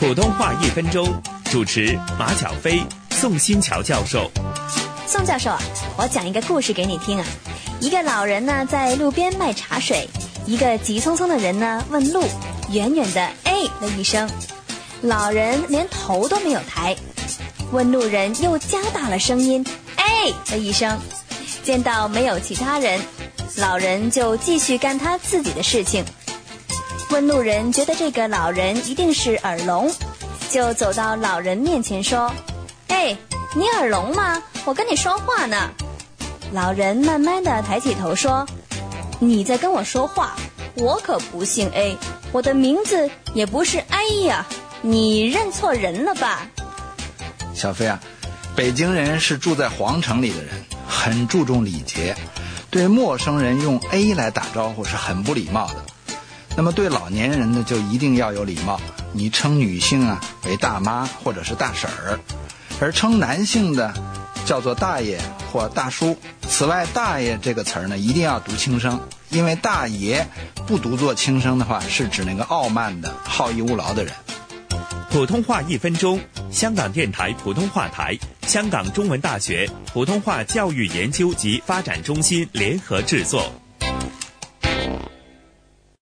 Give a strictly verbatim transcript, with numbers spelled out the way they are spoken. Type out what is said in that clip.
普通话一分钟，主持马巧飞、宋新桥教授。宋教授，我讲一个故事给你听啊。一个老人呢在路边卖茶水，一个急匆匆的人呢问路，远远的哎了一声，老人连头都没有抬，问路人又加大了声音，哎了一声。见到没有其他人，老人就继续干他自己的事情。问路人觉得这个老人一定是耳聋，就走到老人面前说，哎，你耳聋吗？我跟你说话呢。老人慢慢地抬起头说，你在跟我说话？我可不姓 A， 我的名字也不是 A 呀，你认错人了吧。小飞啊，北京人是住在皇城里的人，很注重礼节，对陌生人用 A 来打招呼是很不礼貌的。那么对老年人呢，就一定要有礼貌，你称女性啊为大妈或者是大婶儿，而称男性的叫做大爷或大叔。此外，大爷这个词儿呢一定要读轻声，因为大爷不读作轻声的话，是指那个傲慢的好逸恶劳的人。普通话一分钟，香港电台普通话台、香港中文大学普通话教育研究及发展中心联合制作。